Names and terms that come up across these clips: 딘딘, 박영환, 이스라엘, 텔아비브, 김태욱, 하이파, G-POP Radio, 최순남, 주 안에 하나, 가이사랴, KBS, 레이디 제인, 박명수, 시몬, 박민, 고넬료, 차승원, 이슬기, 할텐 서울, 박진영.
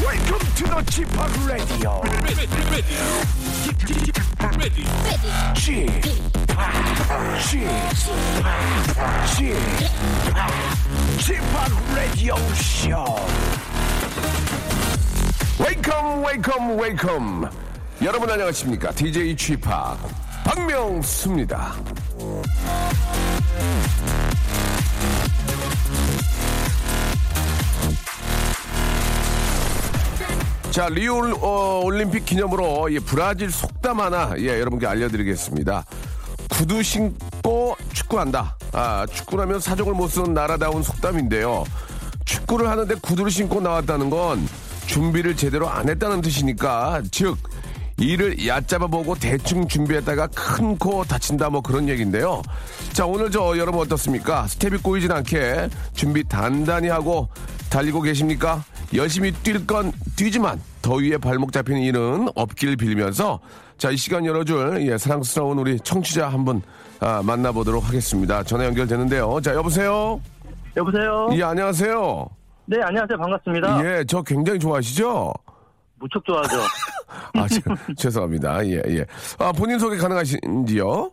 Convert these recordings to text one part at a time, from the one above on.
Welcome to the G-POP Radio. G-POP Radio Show. Welcome, welcome, welcome. 여러분 안녕하십니까? DJ G-POP 박명수입니다. 자, 리올림픽 기념으로 브라질 속담 하나 여러분께 알려드리겠습니다. 구두 신고 축구한다. 아, 축구라면 사족을 못 쓰는 나라다운 속담인데요. 축구를 하는데 구두를 신고 나왔다는 건 준비를 제대로 안 했다는 뜻이니까, 즉 이를 얕잡아보고 대충 준비했다가 큰 코 다친다, 뭐 그런 얘기인데요. 자, 오늘 여러분 어떻습니까? 스텝이 꼬이진 않게 준비 단단히 하고 달리고 계십니까? 열심히 뛸 건 뛰지만 더위에 발목 잡히는 일은 없길 빌면서, 자, 이 시간 열어줄 사랑스러운 우리 청취자 한 분 만나보도록 하겠습니다. 전화 연결되는데요. 자, 여보세요? 여보세요? 예, 안녕하세요? 네, 안녕하세요. 반갑습니다. 예, 저 굉장히 좋아하시죠? 무척 좋아하죠. 아, 죄송합니다. 예. 아, 본인 소개 가능하신지요?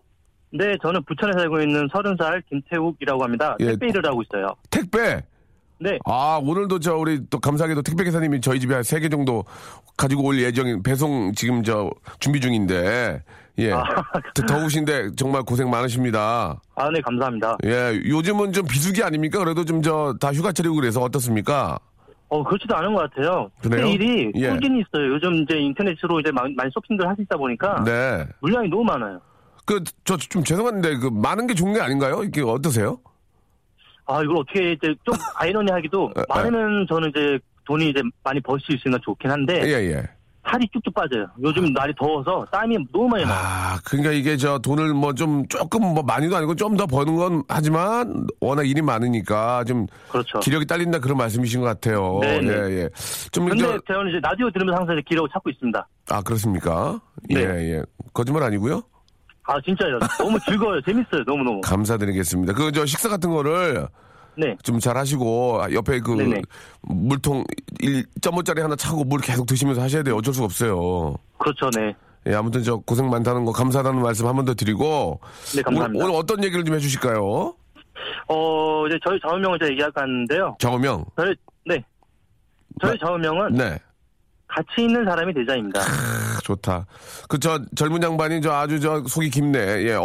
네, 저는 부천에 살고 있는 30살 김태욱이라고 합니다. 예, 택배 일을 하고 있어요. 택배? 네. 아, 오늘도 우리 또 감사하게도 택배기사님이 저희 집에 한 3개 정도 가지고 올 예정인, 배송 지금 준비 중인데, 예. 아, 더우신데 정말 고생 많으십니다. 아, 네, 감사합니다. 예, 요즘은 좀 비수기 아닙니까? 그래도 좀 다 휴가철이고 그래서 어떻습니까? 그렇지도 않은 것 같아요. 그래요? 일이 꿀긴이 있어요. 요즘 인터넷으로 많이 쇼핑들 하시다 보니까. 네. 물량이 너무 많아요. 저 좀 죄송한데, 많은 게 좋은 게 아닌가요? 이게 어떠세요? 아, 이걸 어떻게 좀 아이러니하기도 많으면 저는 돈이 많이 벌 수 있으니까 좋긴 한데, 예. 살이 쭉쭉 빠져요. 요즘 날이 더워서 땀이 너무 많이 나요. 아, 그러니까 이게 돈을 조금 많이도 아니고 좀 더 버는 건 하지만 워낙 일이 많으니까 좀 그렇죠. 기력이 딸린다, 그런 말씀이신 것 같아요. 네, 예. 좀 근데 저는 라디오 들으면서 항상 기력을 찾고 있습니다. 아, 그렇습니까? 네. 예. 거짓말 아니고요? 아, 진짜요. 너무 즐거워요. 재밌어요. 너무너무. 감사드리겠습니다. 식사 같은 거를. 네. 좀 잘 하시고, 옆에 네네. 물통 1.5짜리 하나 차고 물 계속 드시면서 하셔야 돼요. 어쩔 수가 없어요. 그렇죠, 네. 예, 아무튼 고생 많다는 거 감사하다는 말씀 한 번 더 드리고. 네, 감사합니다. 오늘 어떤 얘기를 좀 해주실까요? 저희 좌우명을 제가 얘기할까 하는데요. 좌우명? 저희 좌우명은. 네. 같이 있는 사람이 되자입니다. 아, 좋다. 젊은 양반이 아주 속이 깊네. 예,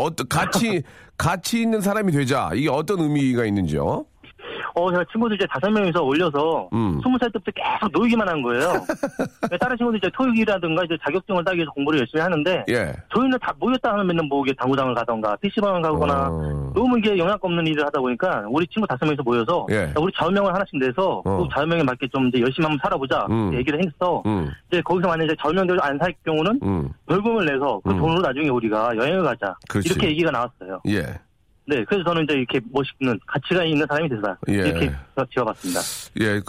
같이 있는 사람이 되자. 이게 어떤 의미가 있는지요? 제가 친구들 5명이서 올려서 20살 때부터 계속 놀기만 한 거예요. 다른 친구들 토익이라든가 자격증을 따기 위해서 공부를 열심히 하는데, 예. 저희는 다 모였다 하면 맨날 당구장을 가던가 PC방을 가거나 너무 이게 영향 없는 일을 하다 보니까 우리 친구 5명이서 모여서, 예. 우리 좌우명을 하나씩 내서 그 좌우명에 맞게 좀 열심히 한번 살아보자 얘기를 해서 거기서 만약에 좌우명대로 안 살 경우는 벌금을 내서 그 돈으로 나중에 우리가 여행을 가자. 그렇지. 이렇게 얘기가 나왔어요. 예. 네, 그래서 저는 이렇게 멋있는 가치가 있는 사람이 되다, 예. 이렇게 지어봤습니다. 예,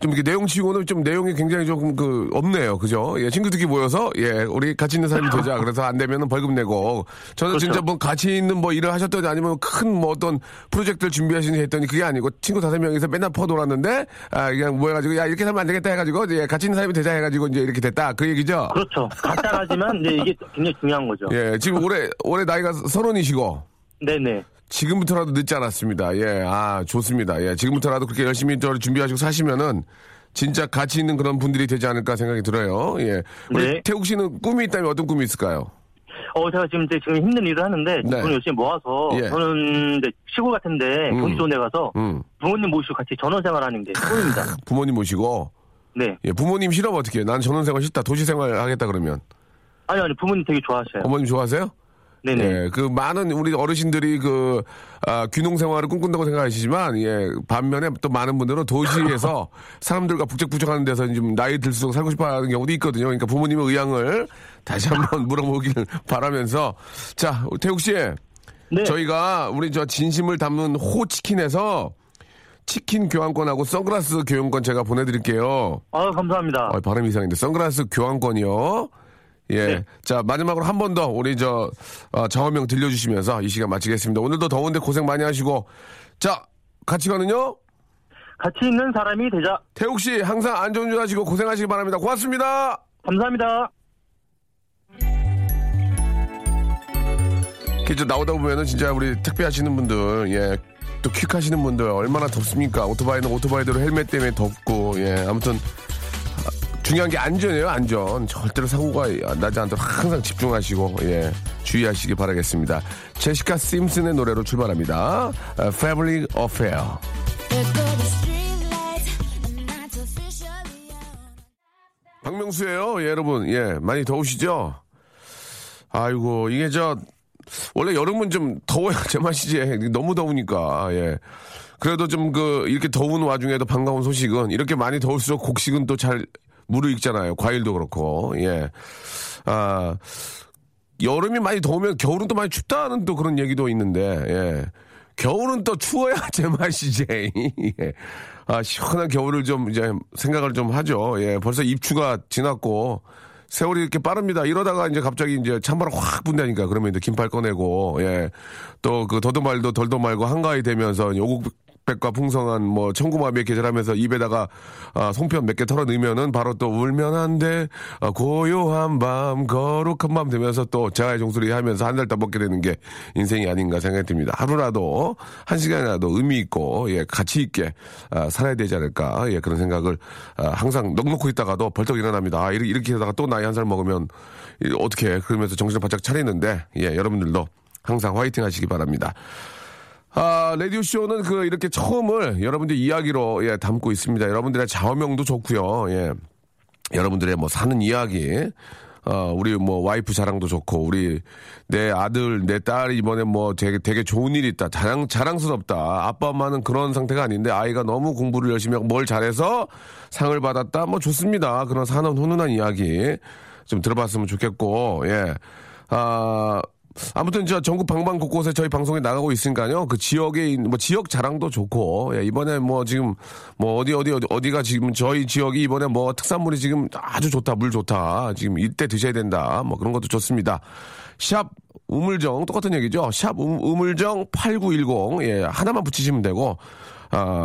좀 이렇게 내용치고는 내용이 굉장히 조금 없네요, 그죠? 예, 친구들끼리 모여서 우리 같이 있는 사람이 되자. 그래서 안 되면은 벌금 내고. 저는 그렇죠. 진짜 같이 있는 일을 하셨더니 아니면 큰 어떤 프로젝트를 준비하시니 했더니 그게 아니고 친구 5명이서 맨날 퍼돌았는데, 아, 그냥 모여가지고 야 이렇게 살면 안 되겠다 해가지고 같이 있는 사람이 되자 해가지고 이렇게 됐다, 그 얘기죠. 그렇죠. 간단하지만 이게 굉장히 중요한 거죠. 예, 지금 올해 나이가 30이시고. 네네. 지금부터라도 늦지 않았습니다. 예, 아, 좋습니다. 예, 지금부터라도 그렇게 열심히 준비하시고 사시면은 진짜 가치 있는 그런 분들이 되지 않을까 생각이 들어요. 예. 우리 네. 태욱 씨는 꿈이 있다면 어떤 꿈이 있을까요? 제가 지금 힘든 일을 하는데 네. 돈 열심히 모아서, 예. 저는 시골 같은데 돈이 좋은 데 가서 부모님 모시고 같이 전원생활 하는 게 꿈입니다. 부모님 모시고? 네. 예, 부모님 싫으면 어떻게 해요? 난 전원생활 싫다, 도시생활 하겠다 그러면? 아니, 부모님 되게 좋아하세요. 어머님 좋아하세요? 네네. 예, 그 많은 우리 어르신들이 그 귀농 생활을 꿈꾼다고 생각하시지만, 예, 반면에 또 많은 분들은 도시에서 사람들과 북적북적하는 데서 좀 나이 들수록 살고 싶어하는 경우도 있거든요. 그러니까 부모님의 의향을 다시 한번 물어보기를 바라면서, 자 태욱 씨, 네. 저희가 우리 저 진심을 담은 호치킨에서 치킨 교환권하고 선글라스 교환권 제가 보내드릴게요. 아 감사합니다. 아, 발음 이상인데 선글라스 교환권이요. 예. 네. 자, 마지막으로 한 번 더 우리 저, 정원명 들려주시면서 이 시간 마치겠습니다. 오늘도 더운데 고생 많이 하시고. 자, 가치관은요? 같이 있는 사람이 되자. 태욱 씨, 항상 안전운전 하시고 고생하시기 바랍니다. 고맙습니다. 감사합니다. 이제 나오다 보면은 진짜 우리 택배 하시는 분들, 예. 또 퀵 하시는 분들 얼마나 덥습니까? 오토바이는 오토바이대로 헬멧 때문에 덥고, 예. 아무튼. 중요한 게 안전이에요, 안전. 절대로 사고가 나지 않도록 항상 집중하시고, 예, 주의하시기 바라겠습니다. 제시카 심슨의 노래로 출발합니다. Family Affair. 박명수예요, 예, 여러분. 예, 많이 더우시죠? 아이고, 이게 저 원래 여름은 좀 더워야 제맛이지. 너무 더우니까, 예. 그래도 좀 그 이렇게 더운 와중에도 반가운 소식은 이렇게 많이 더울수록 곡식은 또 잘 무르익잖아요. 과일도 그렇고, 예. 아, 여름이 많이 더우면 겨울은 또 많이 춥다는 또 그런 얘기도 있는데, 예. 겨울은 또 추워야 제맛이지. 예. 아, 시원한 겨울을 좀 이제 생각을 좀 하죠. 예. 벌써 입추가 지났고, 세월이 이렇게 빠릅니다. 이러다가 이제 갑자기 이제 찬바람 확 분다니까. 그러면 이제 긴팔 꺼내고, 예. 또 그 더도 말도 덜도 말고 한가위 되면서 오곡백과 풍성한 뭐 청구마비의 계절하면서 입에다가 송편 몇 개 털어 넣으면은 바로 또 울면 안 돼. 고요한 밤, 거룩한 밤 되면서 또 재화의 종소리 하면서 한 달 따먹게 되는 게 인생이 아닌가 생각이 듭니다. 하루라도, 한 시간이라도 의미 있고, 예, 가치 있게 살아야 되지 않을까. 예, 그런 생각을 항상 넉넉히 있다가도 벌떡 일어납니다. 아, 이렇게 하다가 또 나이 한 살 먹으면 어떡해. 그러면서 정신을 바짝 차리는데, 예, 여러분들도 항상 화이팅 하시기 바랍니다. 아, 라디오쇼는 그 이렇게 처음을 여러분들 이야기로, 예, 담고 있습니다. 여러분들의 좌우명도 좋고요. 예. 여러분들의 뭐 사는 이야기, 우리 뭐 와이프 자랑도 좋고, 우리 내 아들, 내 딸이 이번에 뭐 되게 좋은 일이 있다. 자랑스럽다. 아빠, 엄마는 그런 상태가 아닌데 아이가 너무 공부를 열심히 하고 뭘 잘해서 상을 받았다. 뭐 좋습니다. 그런 사는 훈훈한 이야기 좀 들어봤으면 좋겠고, 예. 아무튼, 저, 전국 방방 곳곳에 저희 방송에 나가고 있으니까요. 그 지역에, 뭐, 지역 자랑도 좋고, 예, 이번에 뭐, 지금, 뭐, 어디가 지금 저희 지역이 이번에 뭐, 특산물이 지금 아주 좋다, 물 좋다. 지금 이때 드셔야 된다. 뭐, 그런 것도 좋습니다. 샵, 우물정, 똑같은 얘기죠. 샵, 우물정 8910. 예, 하나만 붙이시면 되고,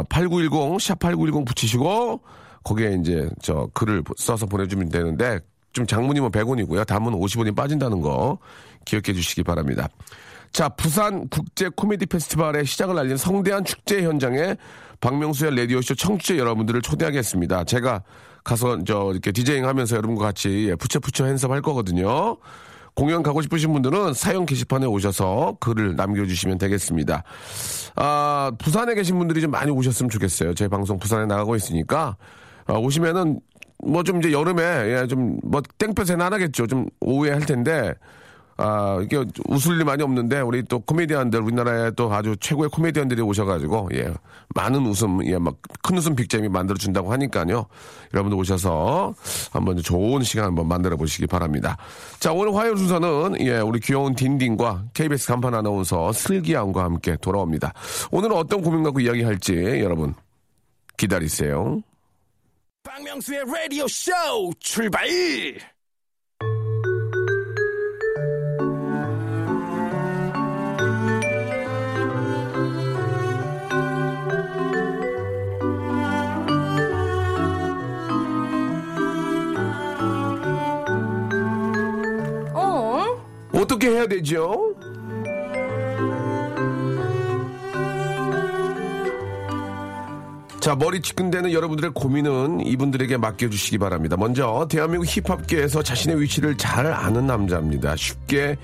8910, 샵 8910 붙이시고, 거기에 이제, 저, 글을 써서 보내주면 되는데, 좀 장문이면 100원이고요. 단문 50원이 빠진다는 거 기억해 주시기 바랍니다. 자, 부산 국제 코미디 페스티벌의 시작을 알린 성대한 축제 현장에 박명수의 라디오쇼 청취자 여러분들을 초대하겠습니다. 제가 가서 저 이렇게 디제잉 하면서 여러분과 같이, 예, 부채 핸섭 할 거거든요. 공연 가고 싶으신 분들은 사연 게시판에 오셔서 글을 남겨주시면 되겠습니다. 아, 부산에 계신 분들이 좀 많이 오셨으면 좋겠어요. 제 방송 부산에 나가고 있으니까, 오시면은 뭐 좀 이제 여름에, 예, 좀 뭐 땡볕에는 안 하겠죠. 좀 오후에 할 텐데, 이게 웃을 일 많이 없는데 우리 또 코미디언들, 우리나라에 또 아주 최고의 코미디언들이 오셔가지고, 예, 많은 웃음, 예, 막 큰 웃음 빅잼이 만들어 준다고 하니까요. 여러분들 오셔서 한번 좋은 시간 한번 만들어 보시기 바랍니다. 자, 오늘 화요일 순서는, 예, 우리 귀여운 딘딘과 KBS 간판 아나운서 슬기 양과 함께 돌아옵니다. 오늘은 어떤 고민 갖고 이야기할지 여러분 기다리세요. 박명수의 라디오 쇼 출발! 어떻게 해야 되죠? 자, 머리 지끈대는 여러분들의 고민은 이분들에게 맡겨주시기 바랍니다. 먼저 대한민국 힙합계에서 자신의 위치를 잘 아는 남자입니다. 쉽게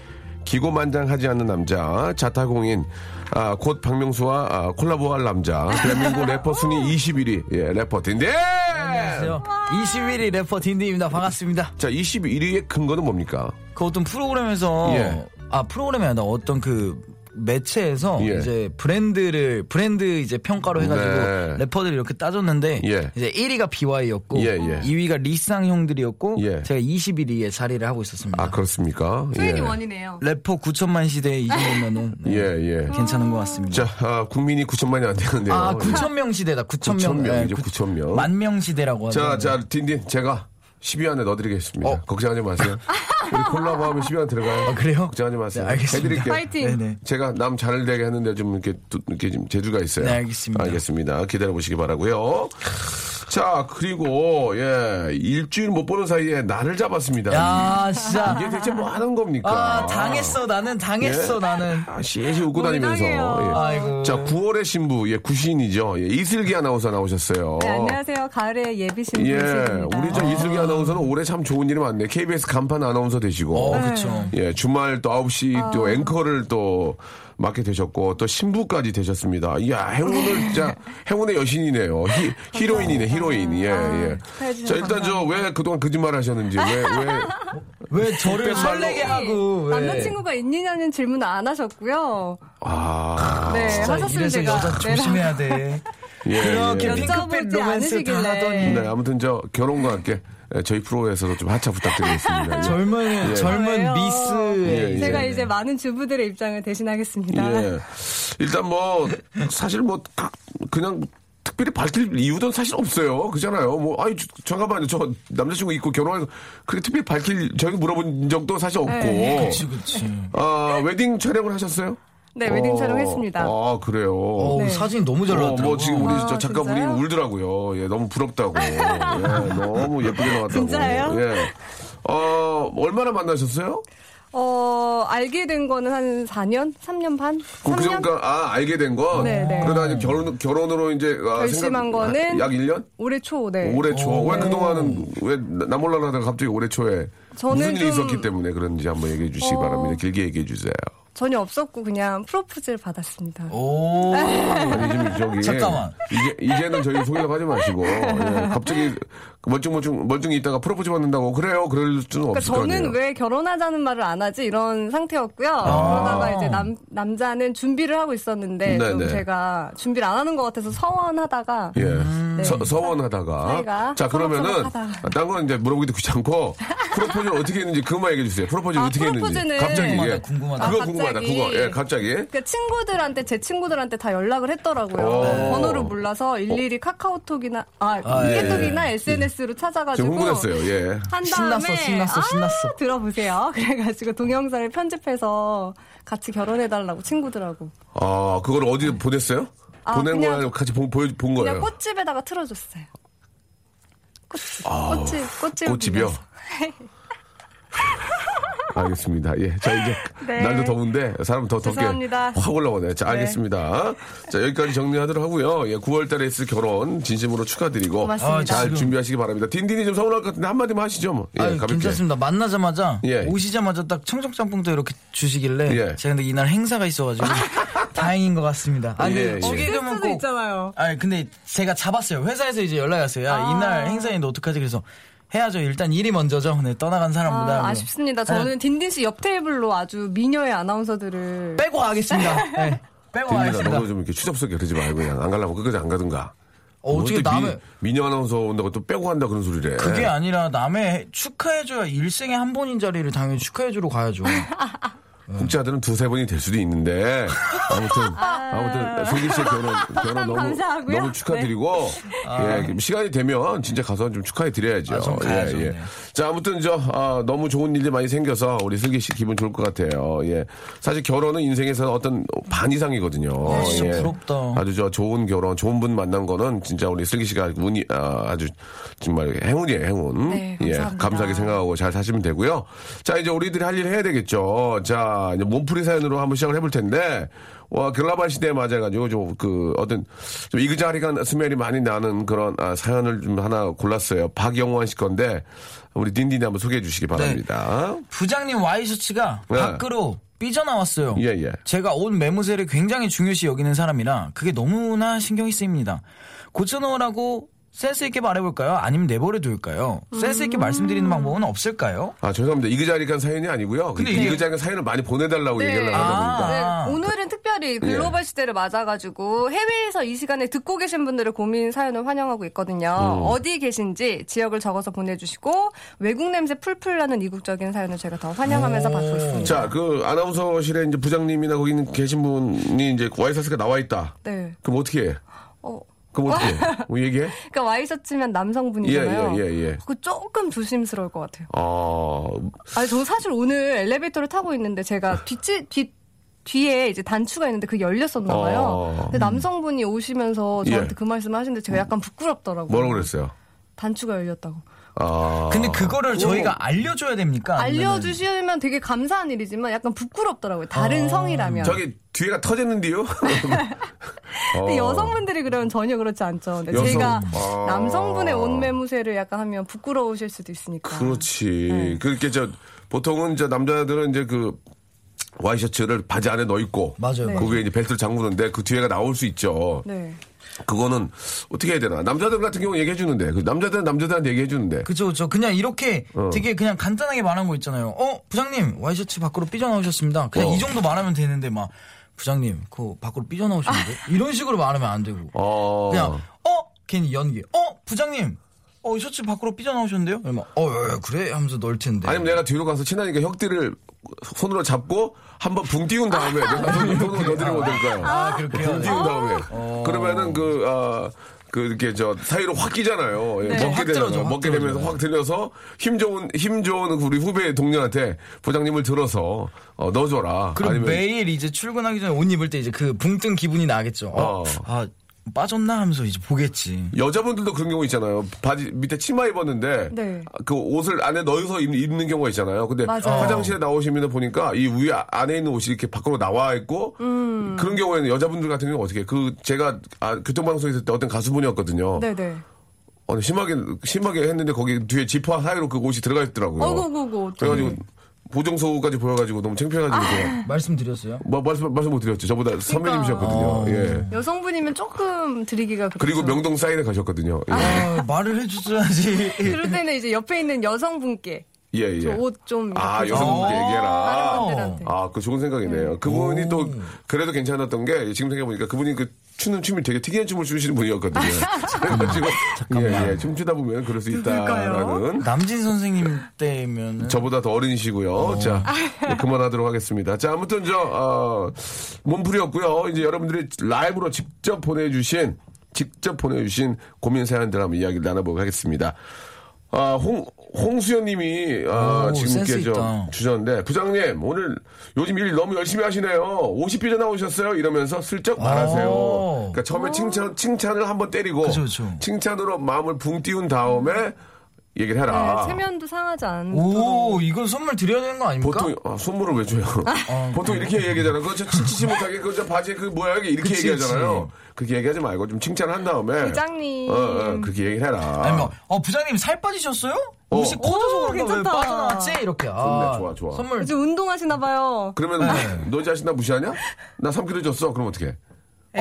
기고만장하지 않는 남자, 자타공인, 곧 박명수와 콜라보할 남자, 대한민국 래퍼 순위 21위, 예, 래퍼 딘딘! 안녕하세요. 21위 래퍼 딘딘입니다. 반갑습니다. 자, 21위의 근거는 뭡니까? 그 어떤 프로그램에서, 예, 아, 프로그램이 아니라 어떤 그 매체에서 예. 이제 브랜드 이제 평가로 해가지고 네. 래퍼들이 이렇게 따졌는데 예. 이제 1위가 BY였고 예, 예. 2위가 리쌍 형들이었고 예. 제가 21위에 자리를 하고 있었습니다. 아 그렇습니까? 소연이 원이네요. 예. 래퍼 9천만 시대에 20년은 네. 예, 예. 괜찮은 것 같습니다. 자, 아, 국민이 9천만이 안 되는데요. 아 9천명 시대다. 9천명 네, 9천명 만명 시대라고 하죠. 자 딘딘 제가 10위 안에 넣어드리겠습니다. 걱정하지 마세요. 우리 콜라보 하면 10위 안에 들어가요. 아, 그래요? 걱정하지 마세요. 네, 알겠습니다. 해드릴게요. 파이팅. 네네. 제가 남 잘 되게 했는데 좀 이렇게 좀 재주가 있어요. 네, 알겠습니다. 기다려보시기 바라고요. 자, 그리고 예 일주일 못 보는 사이에 나를 잡았습니다. 야, 진짜 이게 대체 뭐 하는 겁니까? 아, 당했어 예? 나는. 아, 시시 웃고 다니면서. 예. 아이고. 자, 9월의 신부, 예, 구신이죠. 예, 이슬기 아나운서 나오셨어요. 네, 안녕하세요, 가을의 예비 신부. 예, 우리 저 이슬기 아나운서는 올해 참 좋은 일이 많네. KBS 간판 아나운서 되시고, 그렇죠. 예, 주말 또 9시 또 앵커를 또. 맡게 되셨고 또 신부까지 되셨습니다. 이야 행운을 진짜 행운의 여신이네요. 히로인이네 히로인. 예예. 예. 자 일단 저 왜 그동안 거짓말 하셨는지 왜 저를 설레게 하고 왜. 남자친구가 있느냐는 질문 안 하셨고요. 아 네 하셨으면 제가 여자 조심해야 돼. 예, 그렇게 핑크빛 로맨스 다 하더니. 네 아무튼 저 결혼과 함께. 저희 프로에서도 좀 하차 부탁드리겠습니다. 예. 젊은 미스. 예, 예. 제가 이제 많은 주부들의 입장을 대신하겠습니다. 예. 일단 뭐 사실 뭐 그냥 특별히 밝힐 이유는 사실 없어요. 그잖아요. 뭐 아니 잠깐만요. 저 남자친구 있고 결혼해서 그렇게 특별히 밝힐 저희 물어본 적도 사실 없고. 그치. 아 웨딩 촬영을 하셨어요? 네, 웨딩 촬영했습니다. 아, 그래요. 네. 사진 너무 잘 나왔더라고요. 뭐 지금 우리 저 작가분이 울더라고요. 예, 너무 부럽다고. 예, 너무 예쁘게 나왔다고. 진짜요? 예. 얼마나 만나셨어요? 알게 된 거는 한 4년? 3년 반? 3년? 그 정도, 알게 된 건? 네네. 그러다 이제 결혼으로 이제. 결심한 거는? 약 1년? 올해 초, 네. 올해 초. 왜 네. 그동안은, 왜 나몰라라 하다가 갑자기 올해 초에. 무슨 일이 있었기 때문에 그런지 한번 얘기해 주시기 바랍니다. 길게 얘기해 주세요. 전혀 없었고 그냥 프로포즈를 받았습니다. 오. 아니 지금 저기 잠깐만. 이제는 저희 소개를 하지 마시고 예, 갑자기 멀쩡히 있다가 프로포즈 받는다고 그래요? 그럴 수는 그러니까 없을 거 아니에요. 저는 왜 결혼하자는 말을 안 하지 이런 상태였고요. 그러다가 이제 남자는 준비를 하고 있었는데 좀 제가 준비를 안 하는 것 같아서 서원하다가 예. 네. 서원하다가 자 그러면은 다른 건 이제 물어보기도 귀찮고 프로포즈를 어떻게 했는지 그것만 얘기해 주세요. 프로포즈를 어떻게 했는지 갑자기 이게 궁금하다. 그거 궁금하다. 그거 예 갑자기 그러니까 제 친구들한테 다 연락을 했더라고요. 번호를 몰라서 일일이 카카오톡이나 카톡이나 예. SNS로 찾아가지고 흥분했어요. 예. 한 다음에 신났어. 들어보세요. 그래가지고 동영상을 편집해서 같이 결혼해달라고 친구들하고. 아 그걸 어디 보냈어요? 보낸 거예요? 같이 본 거예요? 그냥 꽃집에다가 틀어줬어요. 꽃집이요. 알겠습니다. 예. 자, 이제 네. 날도 더운데 사람 더 덥게 확 올라오네. 자, 알겠습니다. 네. 자, 여기까지 정리하도록 하고요. 예, 9월 달에 있을 결혼 진심으로 축하드리고 고맙습니다. 잘 준비하시기 바랍니다. 딘딘이 좀 서운할 것 같은데 한마디만 하시죠. 뭐. 예, 아유, 가볍게. 괜찮습니다. 만나자마자 오시자마자 딱 청정짬뽕도 이렇게 주시길래 제가 근데 이날 행사가 있어가지고 다행인 것 같습니다. 아니, 지금은 꼭 있잖아요. 아니, 근데 제가 잡았어요. 회사에서 이제 연락이 왔어요. 야, 이날 행사인데 어떡하지? 그래서 해야죠. 일단 일이 먼저죠. 네, 떠나간 사람보다. 아쉽습니다. 저는 딘딘 씨 옆 테이블로 아주 미녀의 아나운서들을 빼고 가겠습니다. 네, 빼고 가겠습니다. 너도 좀 이렇게 추접스럽게 그러지 말고 그냥 안 가려면 끝까지 안 가든가. 어떻게 남의 미녀 아나운서 온다고 또 빼고 간다 그런 소리래. 그게 아니라 남의 축하해줘야 일생에 한 번인 자리를 당연히 축하해주러 가야죠. 국제하들은 2-3번이 될 수도 있는데 아무튼 소기 씨 결혼 너무 축하드리고 예, 시간이 되면 진짜 가서 좀 축하해 드려야죠. 예. 자 아무튼 너무 좋은 일이 많이 생겨서 우리 슬기 씨 기분 좋을 것 같아요. 예, 사실 결혼은 인생에서 어떤 반 이상이거든요. 아, 진짜 부럽다. 아주 좋은 결혼, 좋은 분 만난 거는 진짜 우리 슬기 씨가 운이 아주 정말 행운이에요, 행운. 네, 감사합니다. 예, 감사하게 생각하고 잘 사시면 되고요. 자 이제 우리들이 할 일 해야 되겠죠. 자. 이제 몸풀이 사연으로 한번 시작을 해볼 텐데, 와, 글라바 시대에 맞아가지고, 좀 이그자리간 스멜이 많이 나는 그런 사연을 좀 하나 골랐어요. 박영환 씨 건데, 우리 딘딘이 한번 소개해 주시기 바랍니다. 네. 부장님 와이셔츠가 밖으로 삐져나왔어요. 예. 제가 옷 매무새를 굉장히 중요시 여기는 사람이라, 그게 너무나 신경이 쓰입니다. 고쳐놓으라고 센스있게 말해볼까요? 아니면 내버려 둘까요? 센스있게 말씀드리는 방법은 없을까요? 아, 죄송합니다. 이그자리간 사연이 아니고요. 근데 이그자리간 사연을 많이 보내달라고 네. 얘기하려고 하다 보니까. 네. 오늘은 특별히 글로벌 시대를 맞아가지고 해외에서 이 시간에 듣고 계신 분들의 고민 사연을 환영하고 있거든요. 어디 계신지 지역을 적어서 보내주시고 외국 냄새 풀풀 나는 이국적인 사연을 제가 더 환영하면서 받고 있습니다. 자, 그 아나운서실에 이제 부장님이나 거기 계신 분이 이제 와이셔츠가 나와있다. 네. 그럼 어떻게 해? 그럼 어떻게 뭐 얘기해? 그러니까 와이셔츠면 남성분이잖아요. 예. 그 조금 조심스러울 것 같아요. 아니 저는 사실 오늘 엘리베이터를 타고 있는데 제가 뒤에 이제 단추가 있는데 그게 열렸었나 봐요. 근데 남성분이 오시면서 저한테 그 말씀을 하시는데 제가 약간 부끄럽더라고요. 뭐라고 그랬어요? 단추가 열렸다고. 근데 그거를 저희가 알려줘야 됩니까? 알려주시면 되게 감사한 일이지만 약간 부끄럽더라고요. 다른 성이라면. 저기 뒤에가 터졌는데요? 근데 여성분들이 그러면 전혀 그렇지 않죠. 근데 제가 남성분의 옷매무새를 약간 하면 부끄러우실 수도 있으니까. 그렇지. 네. 그렇게 보통은 이제 남자들은 이제 그 와이셔츠를 바지 안에 넣어 있고, 맞아요. 네. 그 위에 이제 벨트를 잠그는데 그 뒤에가 나올 수 있죠. 네. 그거는 어떻게 해야 되나? 남자들 같은 경우 얘기해 주는데, 남자들한테 얘기해 주는데. 그렇죠. 그냥 이렇게 되게 그냥 간단하게 말한 거 있잖아요. 부장님 와이셔츠 밖으로 삐져나오셨습니다. 그냥 이 정도 말하면 되는데 막 부장님 그 밖으로 삐져나오셨는데 이런 식으로 말하면 안 되고 그냥 괜히 연기. 부장님. 셔츠 밖으로 삐져나오셨는데요? 그래? 하면서 넣을 텐데. 아니면 내가 뒤로 가서 친하니까 혁띠를 손으로 잡고 한번 붕 띄운 다음에 내가 손으로 넣어드리면 어떨까요? 그렇게요? 붕 띄운 다음에. 그러면은 이렇게 사이로 확 끼잖아요. 네. 먹게 되면서 확 들려서 힘 좋은 우리 후배 동료한테 부장님을 들어서 넣어줘라. 그리고 아니면 매일 이제 출근하기 전에 옷 입을 때 이제 그 붕 뜬 기분이 나겠죠. 빠졌나 하면서 이제 보겠지. 여자분들도 그런 경우 있잖아요. 바지 밑에 치마 입었는데 그 옷을 안에 넣어서 입는 경우가 있잖아요. 근데 화장실에 나오시면 보니까 이 위에 안에 있는 옷이 이렇게 밖으로 나와 있고 그런 경우에는 여자분들 같은 경우는 어떻게 제가 교통방송에 있을 때 어떤 가수분이었거든요. 네네. 심하게 했는데 거기 뒤에 지퍼 사이로 그 옷이 들어가 있더라고요. 어구구구. 그래가지고 보정소까지 보여가지고 너무 창피해가지고 말씀드렸어요? 말씀 못 드렸죠. 저보다 선배님이셨거든요. 예. 여성분이면 조금 드리기가 그렇죠. 그리고 명동 사인에 가셨거든요. 예. 말을 해주셔야지. 그럴 때는 이제 옆에 있는 여성분께 저 옷 좀 여성분께 얘기해라. 그 좋은 생각이네요. 그분이 또 그래도 괜찮았던 게 지금 생각해보니까 그분이 그 추는 춤이 되게 특이한 춤을 추시는 분이었거든요. 잠깐만. 춤추다 보면 그럴 수 있다라는. 남진 선생님 때면 저보다 더 어린이시고요. 자, 그만하도록 하겠습니다. 자, 아무튼 몸풀이였고요. 이제 여러분들이 라이브로 직접 보내주신 고민 사연들 한번 이야기를 나눠보도록 하겠습니다. 홍수연님이 지금 주셨는데 부장님 오늘 요즘 일 너무 열심히 하시네요. 50삐져 나오셨어요. 이러면서 슬쩍 말하세요. 그러니까 처음에 칭찬을 한번 때리고 칭찬으로 마음을 붕 띄운 다음에 얘기를 해라. 네, 체면도 상하지 않도록. 이건 선물 드려야 되는 거 아닙니까? 보통 선물을 왜 줘요? 보통 이렇게 얘기하잖아요. 그거 치치지 못하게 그거 바지에 그 뭐야 이렇게 얘기하잖아요. 그렇게 얘기하지 말고 좀 칭찬을 한 다음에 부장님 그렇게 얘기를 해라. 아니면 부장님 살 빠지셨어요? 혹시 코드소가 왜 빠져나왔지? 이렇게. 좋아. 선물. 이제 운동하시나 봐요. 그러면 너 자신 나 무시하냐? 나 3kg 줬어. 그럼 어떻게 해?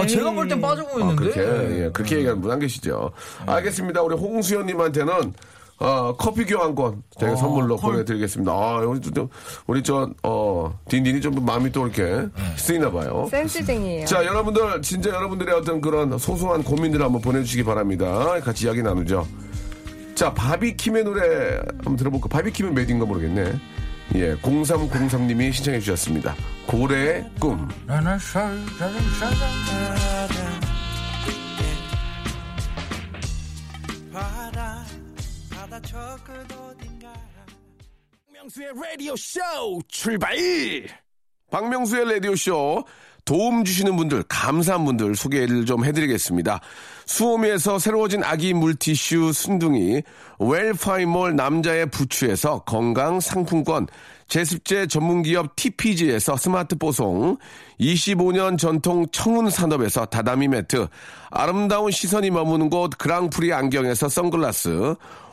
제가 볼 땐 빠지고 있는데. 그렇게 얘기하는 분 안 계시죠. 알겠습니다. 우리 홍수연님한테는 커피 교환권 제가 선물로 보내드리겠습니다. 우리 딘딘이 좀 마음이 또 이렇게 쓰이나 봐요. 센스쟁이에요. 자, 여러분들 진짜 여러분들의 어떤 그런 소소한 고민들을 한번 보내주시기 바랍니다. 같이 이야기 나누죠. 자, 바비킴의 노래 한번 들어볼까? 바비킴은 메디인가 모르겠네. 0303님이 신청해 주셨습니다. 고래의 꿈. 박명수의 라디오 쇼 출발! 박명수의 라디오 쇼 도움 주시는 분들, 감사한 분들 소개를 좀 해드리겠습니다. 수오미에서 새로워진 아기 물티슈 순둥이, 웰파이몰 남자의 부추에서 건강 상품권, 제습제 전문기업 TPG에서 스마트 뽀송, 25년 전통 청운산업에서 다다미 매트, 아름다운 시선이 머무는 곳 그랑프리 안경에서 선글라스,